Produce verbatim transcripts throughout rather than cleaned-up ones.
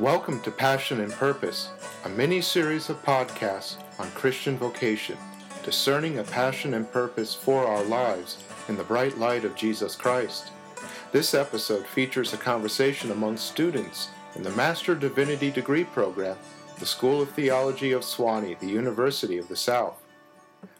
Welcome to Passion and Purpose, a mini-series of podcasts on Christian vocation, discerning a passion and purpose for our lives in the bright light of Jesus Christ. This episode features a conversation among students in the Master of Divinity degree program, the School of Theology of Sewanee, the University of the South.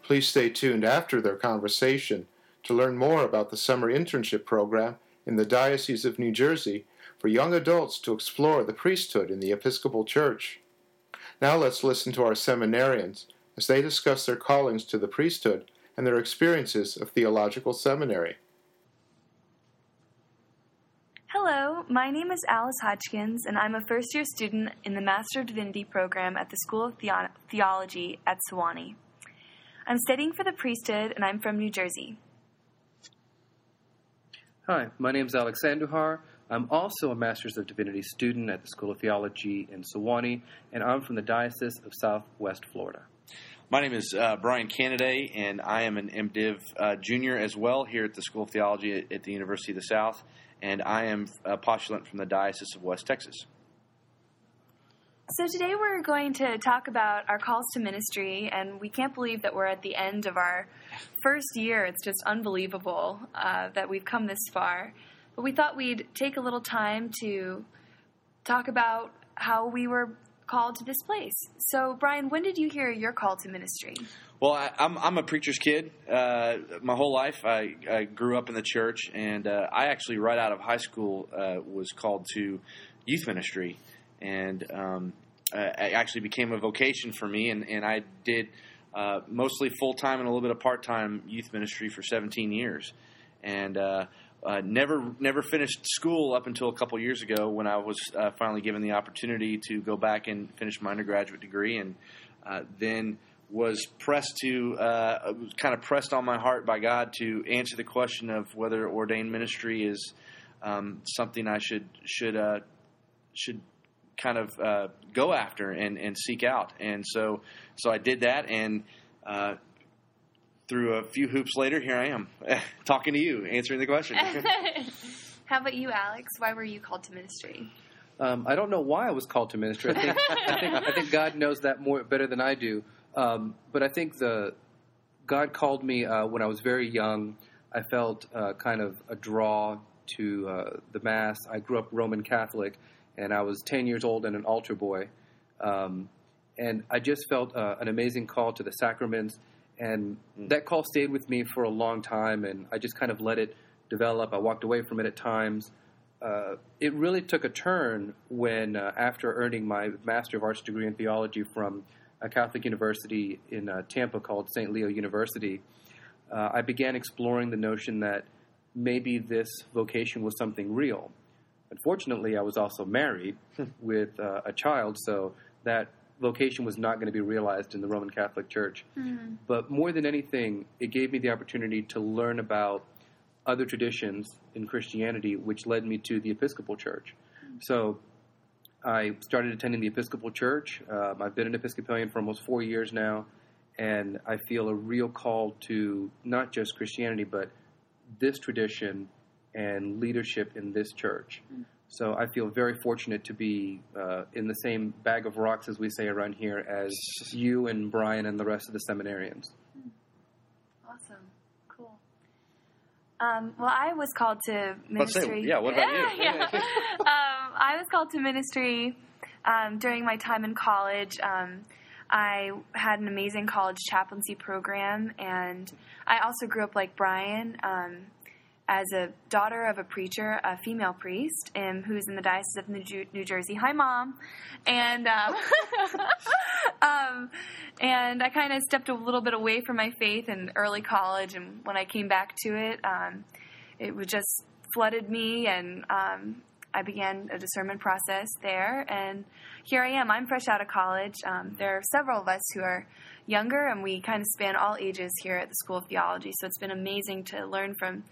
Please stay tuned after their conversation to learn more about the summer internship program in the Diocese of New Jersey for young adults to explore the priesthood in the Episcopal Church. Now let's listen to our seminarians as they discuss their callings to the priesthood and their experiences of theological seminary. Hello, my name is Alice Hodgkins, and I'm a first-year student in the Master of Divinity program at the School of the- Theology at Sewanee. I'm studying for the priesthood, and I'm from New Jersey. Hi, my name is Alex Sanduhar. I'm also a Master's of Divinity student at the School of Theology in Sewanee, and I'm from the Diocese of Southwest Florida. My name is uh, Brian Cannaday, and I am an MDiv uh, junior as well here at the School of Theology at, at the University of the South, and I am a postulant from the Diocese of West Texas. So today we're going to talk about our calls to ministry, and we can't believe that we're at the end of our first year. It's just unbelievable uh, that we've come this far. But we thought we'd take a little time to talk about how we were called to this place. So, Brian, when did you hear your call to ministry? Well, I, I'm, I'm a preacher's kid. Uh, my whole life, I, I grew up in the church, and uh, I actually, right out of high school, uh, was called to youth ministry, and um, it actually became a vocation for me, and, and I did uh, mostly full-time and a little bit of part-time youth ministry for seventeen years, and uh Uh, never never finished school up until a couple years ago when I was uh, finally given the opportunity to go back and finish my undergraduate degree, and uh, then was pressed to uh, was kind of pressed on my heart by God to answer the question of whether ordained ministry is um, something I should should uh, should kind of uh, go after and, and seek out. And so so I did that, and uh, through a few hoops later, here I am, talking to you, answering the question. How about you, Alex? Why were you called to ministry? Um, I don't know why I was called to ministry. I think, I, think I think God knows that more better than I do. Um, but I think the God called me uh, when I was very young. I felt uh, kind of a draw to uh, the Mass. I grew up Roman Catholic, and I was ten years old and an altar boy. Um, and I just felt uh, an amazing call to the sacraments. And that call stayed with me for a long time, and I just kind of let it develop. I walked away from it at times. Uh, it really took a turn when, uh, after earning my Master of Arts degree in theology from a Catholic university in uh, Tampa called Saint Leo University, uh, I began exploring the notion that maybe this vocation was something real. Unfortunately, I was also married with uh, a child, so that vocation was not going to be realized in the Roman Catholic Church. Mm-hmm. But more than anything, it gave me the opportunity to learn about other traditions in Christianity, which led me to the Episcopal Church. Mm-hmm. So I started attending the Episcopal Church. Um, I've been an Episcopalian for almost four years now, and I feel a real call to not just Christianity, but this tradition and leadership in this church. Mm-hmm. So I feel very fortunate to be uh, in the same bag of rocks, as we say around here, as you and Brian and the rest of the seminarians. Awesome. Cool. Um, well, I was called to ministry. Say, yeah, what about you? Yeah. um, I was called to ministry um, during my time in college. Um, I had an amazing college chaplaincy program, and I also grew up like Brian, um as a daughter of a preacher, a female priest, um, who's in the Diocese of New, Ju- New Jersey. Hi, Mom. And um, um, and I kind of stepped a little bit away from my faith in early college, and when I came back to it, um, it was just flooded me, and um, I began a discernment process there. And here I am. I'm fresh out of college. Um, there are several of us who are younger, and we kind of span all ages here at the School of Theology, so it's been amazing to learn from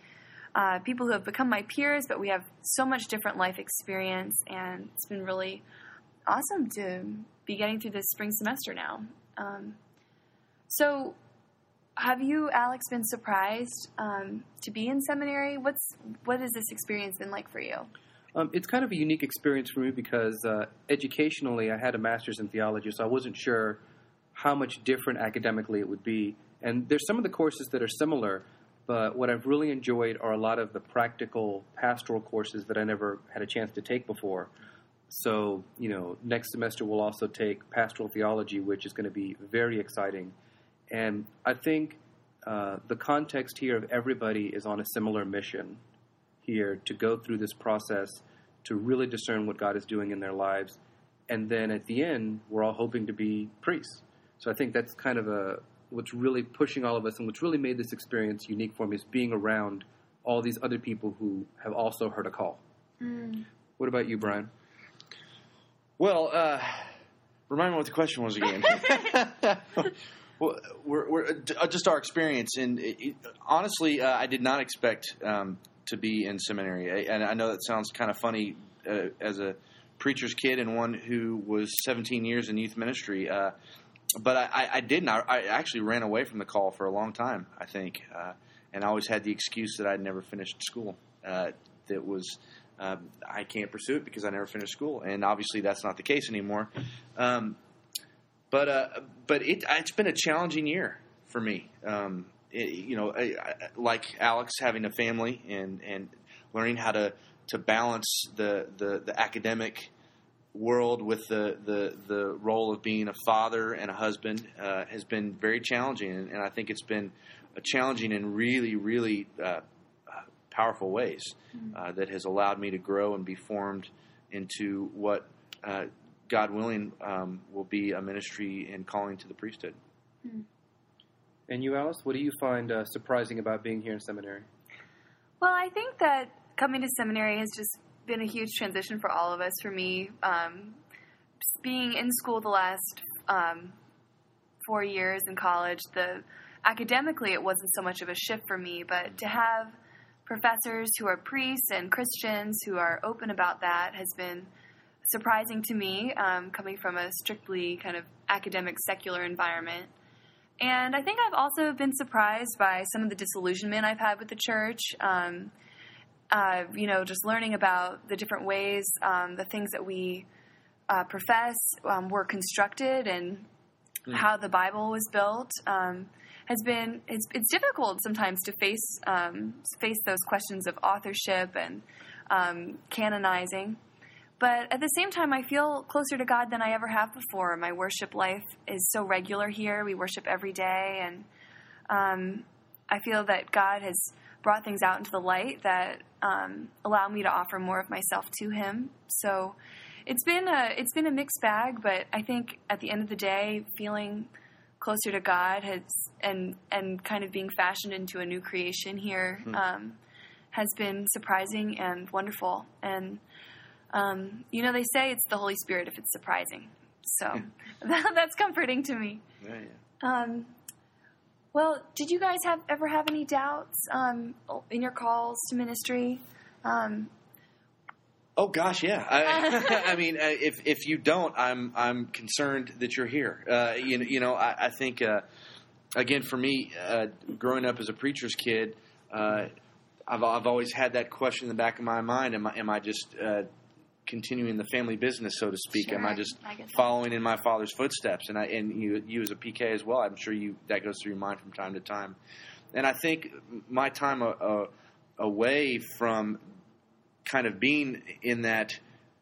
Uh, people who have become my peers, but we have so much different life experience, and it's been really awesome to be getting through this spring semester now. Um, so have you, Alex, been surprised um, to be in seminary? What's what has this experience been like for you? Um, it's kind of a unique experience for me because uh, educationally I had a master's in theology, so I wasn't sure how much different academically it would be. And there's some of the courses that are similar, but what I've really enjoyed are a lot of the practical pastoral courses that I never had a chance to take before. So, you know, next semester we'll also take pastoral theology, which is going to be very exciting. And I think uh, the context here of everybody is on a similar mission here to go through this process to really discern what God is doing in their lives. And then at the end, we're all hoping to be priests. So I think that's kind of a what's really pushing all of us, and what's really made this experience unique for me is being around all these other people who have also heard a call. Mm. What about you, Brian? Well, uh, remind me what the question was again. Well, we're, we're, uh, just our experience. And it, it, honestly, uh, I did not expect um, to be in seminary. I, and I know that sounds kind of funny uh, as a preacher's kid and one who was seventeen years in youth ministry. Uh, but I, I didn't. I, I actually ran away from the call for a long time, I think. Uh, and I always had the excuse that I'd never finished school. Uh, that was... Um, I can't pursue it because I never finished school, and obviously that's not the case anymore. Um, but uh, but it, it's been a challenging year for me. Um, it, you know, I, I, like Alex, having a family and, and learning how to, to balance the, the, the academic world with the, the, the role of being a father and a husband uh, has been very challenging, and, and I think it's been challenging and really, really uh, powerful ways uh, that has allowed me to grow and be formed into what, uh, God willing, um, will be a ministry and calling to the priesthood. And you, Alice, what do you find uh, surprising about being here in seminary? Well, I think that coming to seminary has just been a huge transition for all of us. For me, um, being in school the last um, four years in college, the academically it wasn't so much of a shift for me, but to have professors who are priests and Christians who are open about that has been surprising to me, um, coming from a strictly kind of academic, secular environment. And I think I've also been surprised by some of the disillusionment I've had with the church. Um, uh, you know, just learning about the different ways um, the things that we uh, profess um, were constructed and mm. how the Bible was built. Um, Has been it's it's difficult sometimes to face um, face those questions of authorship and um, canonizing, but at the same time I feel closer to God than I ever have before. My worship life is so regular here; we worship every day, and um, I feel that God has brought things out into the light that um, allow me to offer more of myself to Him. So it's been a it's been a mixed bag, but I think at the end of the day, feeling closer to God has and and kind of being fashioned into a new creation here hmm. um, has been surprising and wonderful. And um, you know, they say it's the Holy Spirit if it's surprising, so that, that's comforting to me. Yeah, yeah. Um, well, did you guys have ever have any doubts um, in your calls to ministry? Um, Oh gosh, yeah. I, I mean, if if you don't, I'm I'm concerned that you're here. Uh, you, you know, I, I think uh, again for me, uh, growing up as a preacher's kid, uh, I've I've always had that question in the back of my mind: Am I am I just uh, continuing the family business, so to speak? Sure, am I just I following in my father's footsteps? And I and you you as a P K as well, I'm sure you that goes through your mind from time to time. And I think my time a, a, away from kind of being in that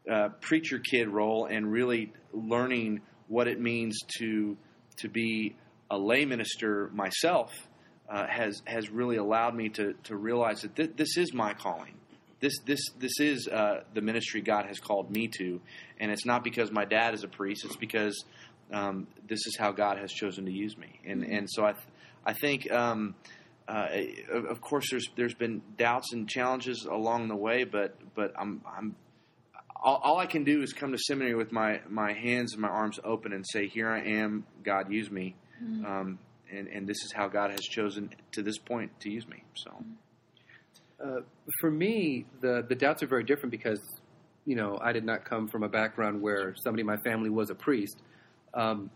uh, preacher kid role and really learning what it means to to be a lay minister myself uh, has has really allowed me to to realize that th- this is my calling. This this this is uh, the ministry God has called me to, and it's not because my dad is a priest. It's because um, this is how God has chosen to use me. And and so I th- I think. Um, Uh, of course, there's there's been doubts and challenges along the way, but but I'm I'm all, all I can do is come to seminary with my, my hands and my arms open and say, "Here I am, God, use me," mm-hmm. um, and and this is how God has chosen to this point to use me. So, uh, for me, the the doubts are very different because you know I did not come from a background where somebody in my family was a priest. Um,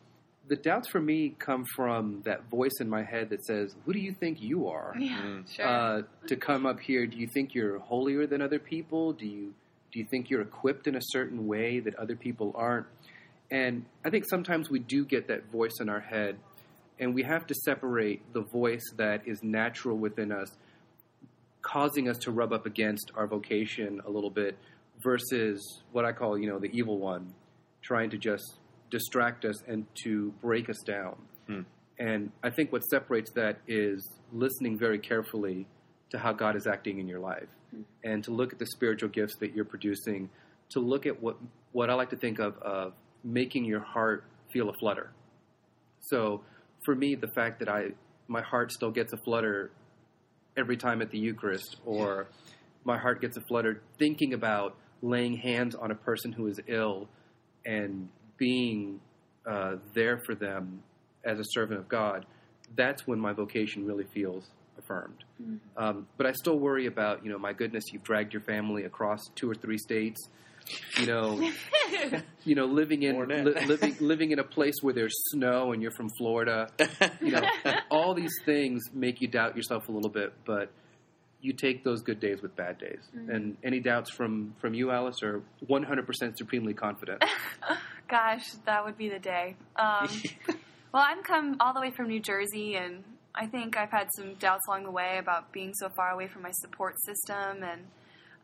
The doubts for me come from that voice in my head that says, "Who do you think you are? Yeah, sure. uh, to come up here? Do you think you're holier than other people? Do you Do you think you're equipped in a certain way that other people aren't? And I think sometimes we do get that voice in our head, and we have to separate the voice that is natural within us, causing us to rub up against our vocation a little bit, versus what I call, you know, the evil one, trying to just distract us and to break us down. Hmm. And I think what separates that is listening very carefully to how God is acting in your life, hmm. and to look at the spiritual gifts that you're producing, to look at what what I like to think of of making your heart feel a flutter. So for me, the fact that I my heart still gets a flutter every time at the Eucharist, or my heart gets a flutter thinking about laying hands on a person who is ill and being uh, there for them as a servant of God, that's when my vocation really feels affirmed. Mm-hmm. Um, but I still worry about, you know, my goodness, you've dragged your family across two or three states, you know, you know, living in li- living living in a place where there's snow and you're from Florida, you know, all these things make you doubt yourself a little bit, but you take those good days with bad days. Mm-hmm. And any doubts from, from you, Alice, are one hundred percent supremely confident. Gosh, that would be the day. Um, well, I've come all the way from New Jersey, and I think I've had some doubts along the way about being so far away from my support system. And,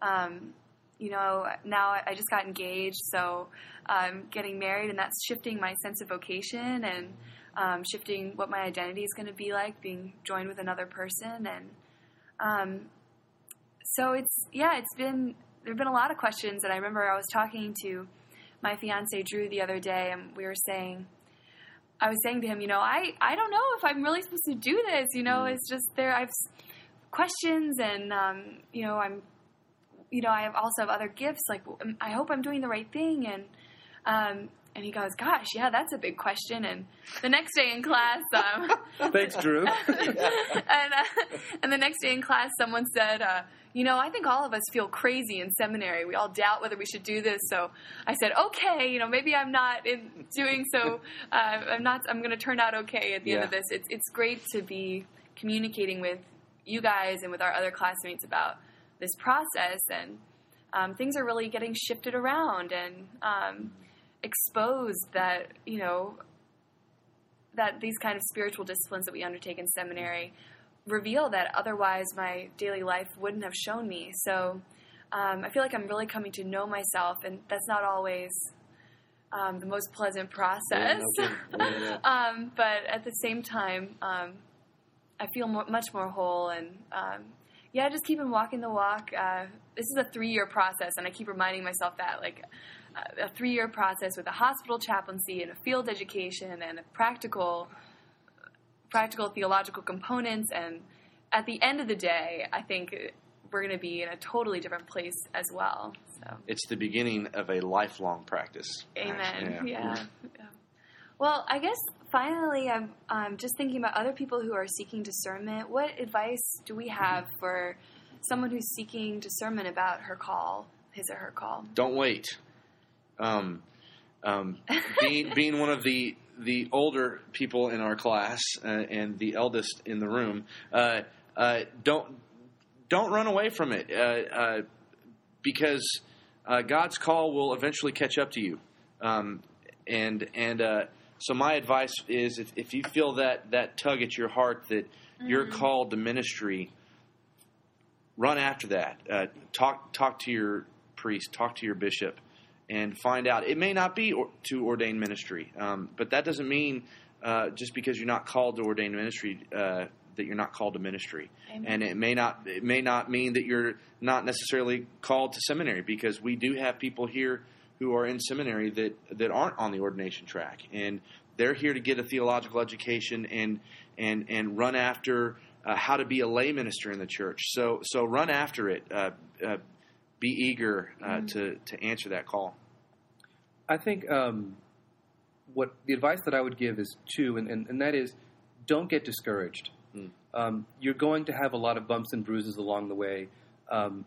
um, you know, now I just got engaged, so I'm getting married, and that's shifting my sense of vocation and um, shifting what my identity is going to be like, being joined with another person. And Um, so it's, yeah, it's been, there've been a lot of questions. And I remember I was talking to my fiance, Drew, the other day, and we were saying, I was saying to him, you know, I, I don't know if I'm really supposed to do this, you know, mm. it's just there, I've questions and, um, you know, I'm, you know, I have also have other gifts. Like, I hope I'm doing the right thing. And, um, and he goes, gosh, yeah, that's a big question. And the next day in class... Um, Thanks, Drew. and, uh, and the next day in class, someone said, uh, you know, I think all of us feel crazy in seminary. We all doubt whether we should do this. So I said, okay, you know, maybe I'm not in doing so. Uh, I'm not. I'm going to turn out okay at the yeah. end of this. It's, it's great to be communicating with you guys and with our other classmates about this process. And um, things are really getting shifted around. And... Um, exposed that, you know, that these kind of spiritual disciplines that we undertake in seminary reveal that otherwise my daily life wouldn't have shown me. So um, I feel like I'm really coming to know myself, and that's not always um, the most pleasant process. Yeah, no, yeah, yeah. um, but at the same time, um, I feel more, much more whole, and um, yeah, just keep on walking the walk. Uh, this is a three-year process, and I keep reminding myself that, like, a three-year process with a hospital chaplaincy and a field education and a practical, practical theological components. And at the end of the day, I think we're going to be in a totally different place as well. So it's the beginning of a lifelong practice. Amen. Yeah. Yeah. yeah. Well, I guess finally, I'm um, just thinking about other people who are seeking discernment. What advice do we have mm-hmm. for someone who's seeking discernment about her call, his or her call? Don't wait. Um, um, being, being one of the, the older people in our class uh, and the eldest in the room, uh, uh, don't, don't run away from it, uh, uh, because, uh, God's call will eventually catch up to you. Um, and, and, uh, so my advice is if, if you feel that, that tug at your heart that mm-hmm. you're called to ministry, run after that, uh, talk, talk to your priest, talk to your bishop. And find out. It may not be or, to ordained ministry, um, but that doesn't mean uh, just because you're not called to ordained ministry uh, that you're not called to ministry. Amen. And it may not it may not mean that you're not necessarily called to seminary, because we do have people here who are in seminary that, that aren't on the ordination track, and they're here to get a theological education and and and run after uh, how to be a lay minister in the church. So so run after it. Uh, uh, Be eager uh, to, to answer that call. I think um, what the advice that I would give is two, and, and, and that is don't get discouraged. Mm. Um, you're going to have a lot of bumps and bruises along the way. Um,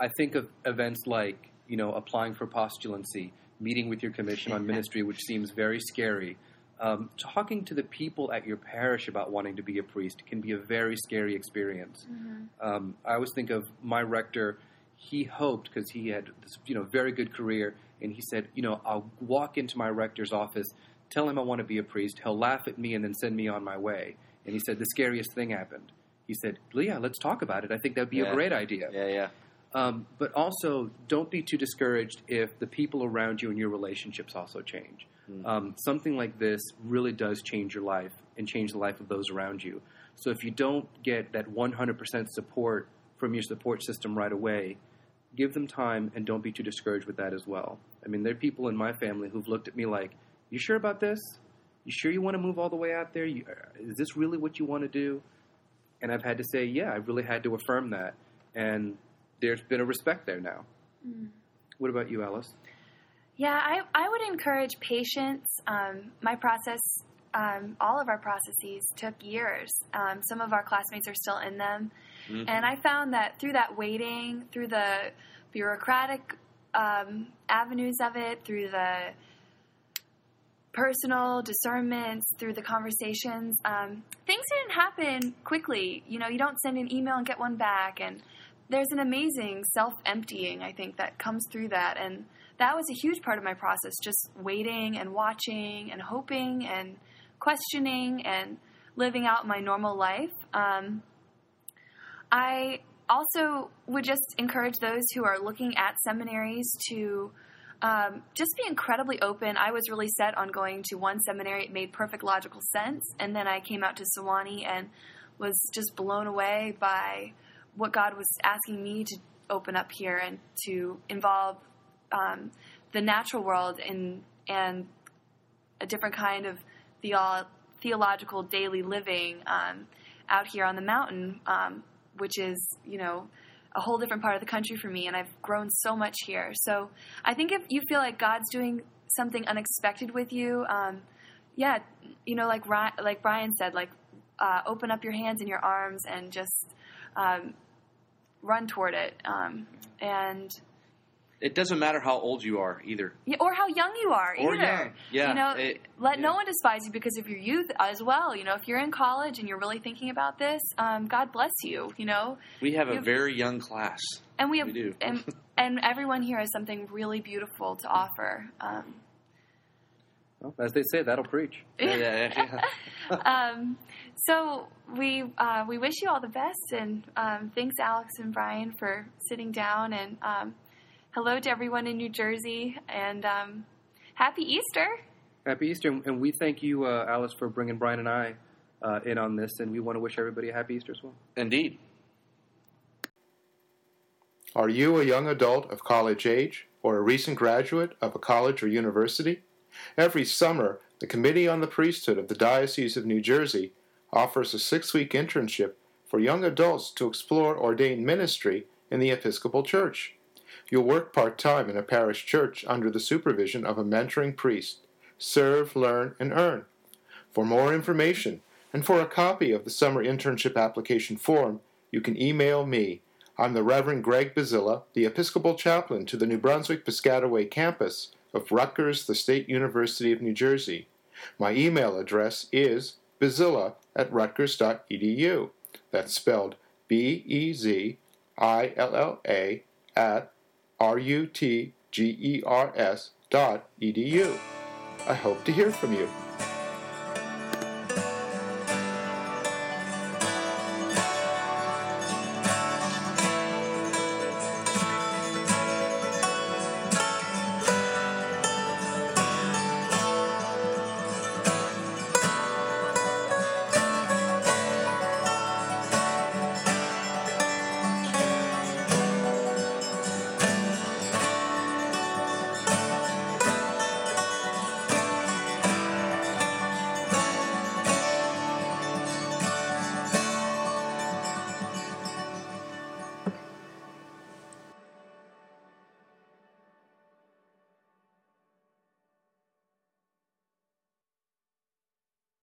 I think of events like, you know, applying for postulancy, meeting with your commission on ministry, which seems very scary. Um, talking to the people at your parish about wanting to be a priest can be a very scary experience. Mm-hmm. Um, I always think of my rector. he hoped, because he had this, you know, very good career, and he said, you know, I'll walk into my rector's office, tell him I want to be a priest. He'll laugh at me and then send me on my way. And he said the scariest thing happened. He said, Leah, let's talk about it. I think that would be yeah. a great idea. Yeah, yeah. Um, but also, don't be too discouraged if the people around you and your relationships also change. Mm-hmm. Um, something like this really does change your life and change the life of those around you. So if you don't get that one hundred percent support from your support system right away, give them time and don't be too discouraged with that as well. I mean, there are people in my family who've looked at me like, you sure about this? You sure you want to move all the way out there? You, is this really what you want to do? And I've had to say, yeah, I've really had to affirm that. And there's been a respect there now. Mm. What about you, Alice? Yeah, I, I would encourage patience. Um, my process, um, all of our processes took years. Um, some of our classmates are still in them. Mm-hmm. And I found that through that waiting, through the bureaucratic um, avenues of it, through the personal discernments, through the conversations, um, things didn't happen quickly. You know, you don't send an email and get one back. And there's an amazing self-emptying, I think, that comes through that. And that was a huge part of my process, just waiting and watching and hoping and questioning and living out my normal life. Um, I also would just encourage those who are looking at seminaries to um, just be incredibly open. I was really set on going to one seminary. It made perfect logical sense. And then I came out to Sewanee and was just blown away by what God was asking me to open up here and to involve Um, the natural world and and a different kind of theo- theological daily living um, out here on the mountain, um, which is, you know, a whole different part of the country for me, and I've grown so much here. So I think if you feel like God's doing something unexpected with you, um, yeah, you know, like Ry- like Brian said, like uh, open up your hands and your arms and just um, run toward it. Um, and It doesn't matter how old you are either. Yeah, or how young you are either. Or young. Yeah. You know, it, let yeah. no one despise you because of your youth as well. You know, if you're in college and you're really thinking about this, um, God bless you, you know. We have you a very have, young class. And we have we do. and, and everyone here has something really beautiful to offer. Um, well, as they say, that'll preach. yeah, yeah, yeah. um, so we uh, we wish you all the best, and um, thanks Alex and Brian for sitting down, and um, hello to everyone in New Jersey, and um, happy Easter. Happy Easter, and we thank you, uh, Alice, for bringing Brian and I uh, in on this, and we want to wish everybody a happy Easter as well. Indeed. Are you a young adult of college age or a recent graduate of a college or university? Every summer, the Committee on the Priesthood of the Diocese of New Jersey offers a six-week internship for young adults to explore ordained ministry in the Episcopal Church. You'll work part-time in a parish church under the supervision of a mentoring priest. Serve, learn, and earn. For more information and for a copy of the summer internship application form, you can email me. I'm the Reverend Greg Bazilla, the Episcopal Chaplain to the New Brunswick-Piscataway campus of Rutgers, the State University of New Jersey. My email address is bazilla at rutgers dot e d u. That's spelled B E Z I L L A at R U T G E R S dot E D U. I hope to hear from you.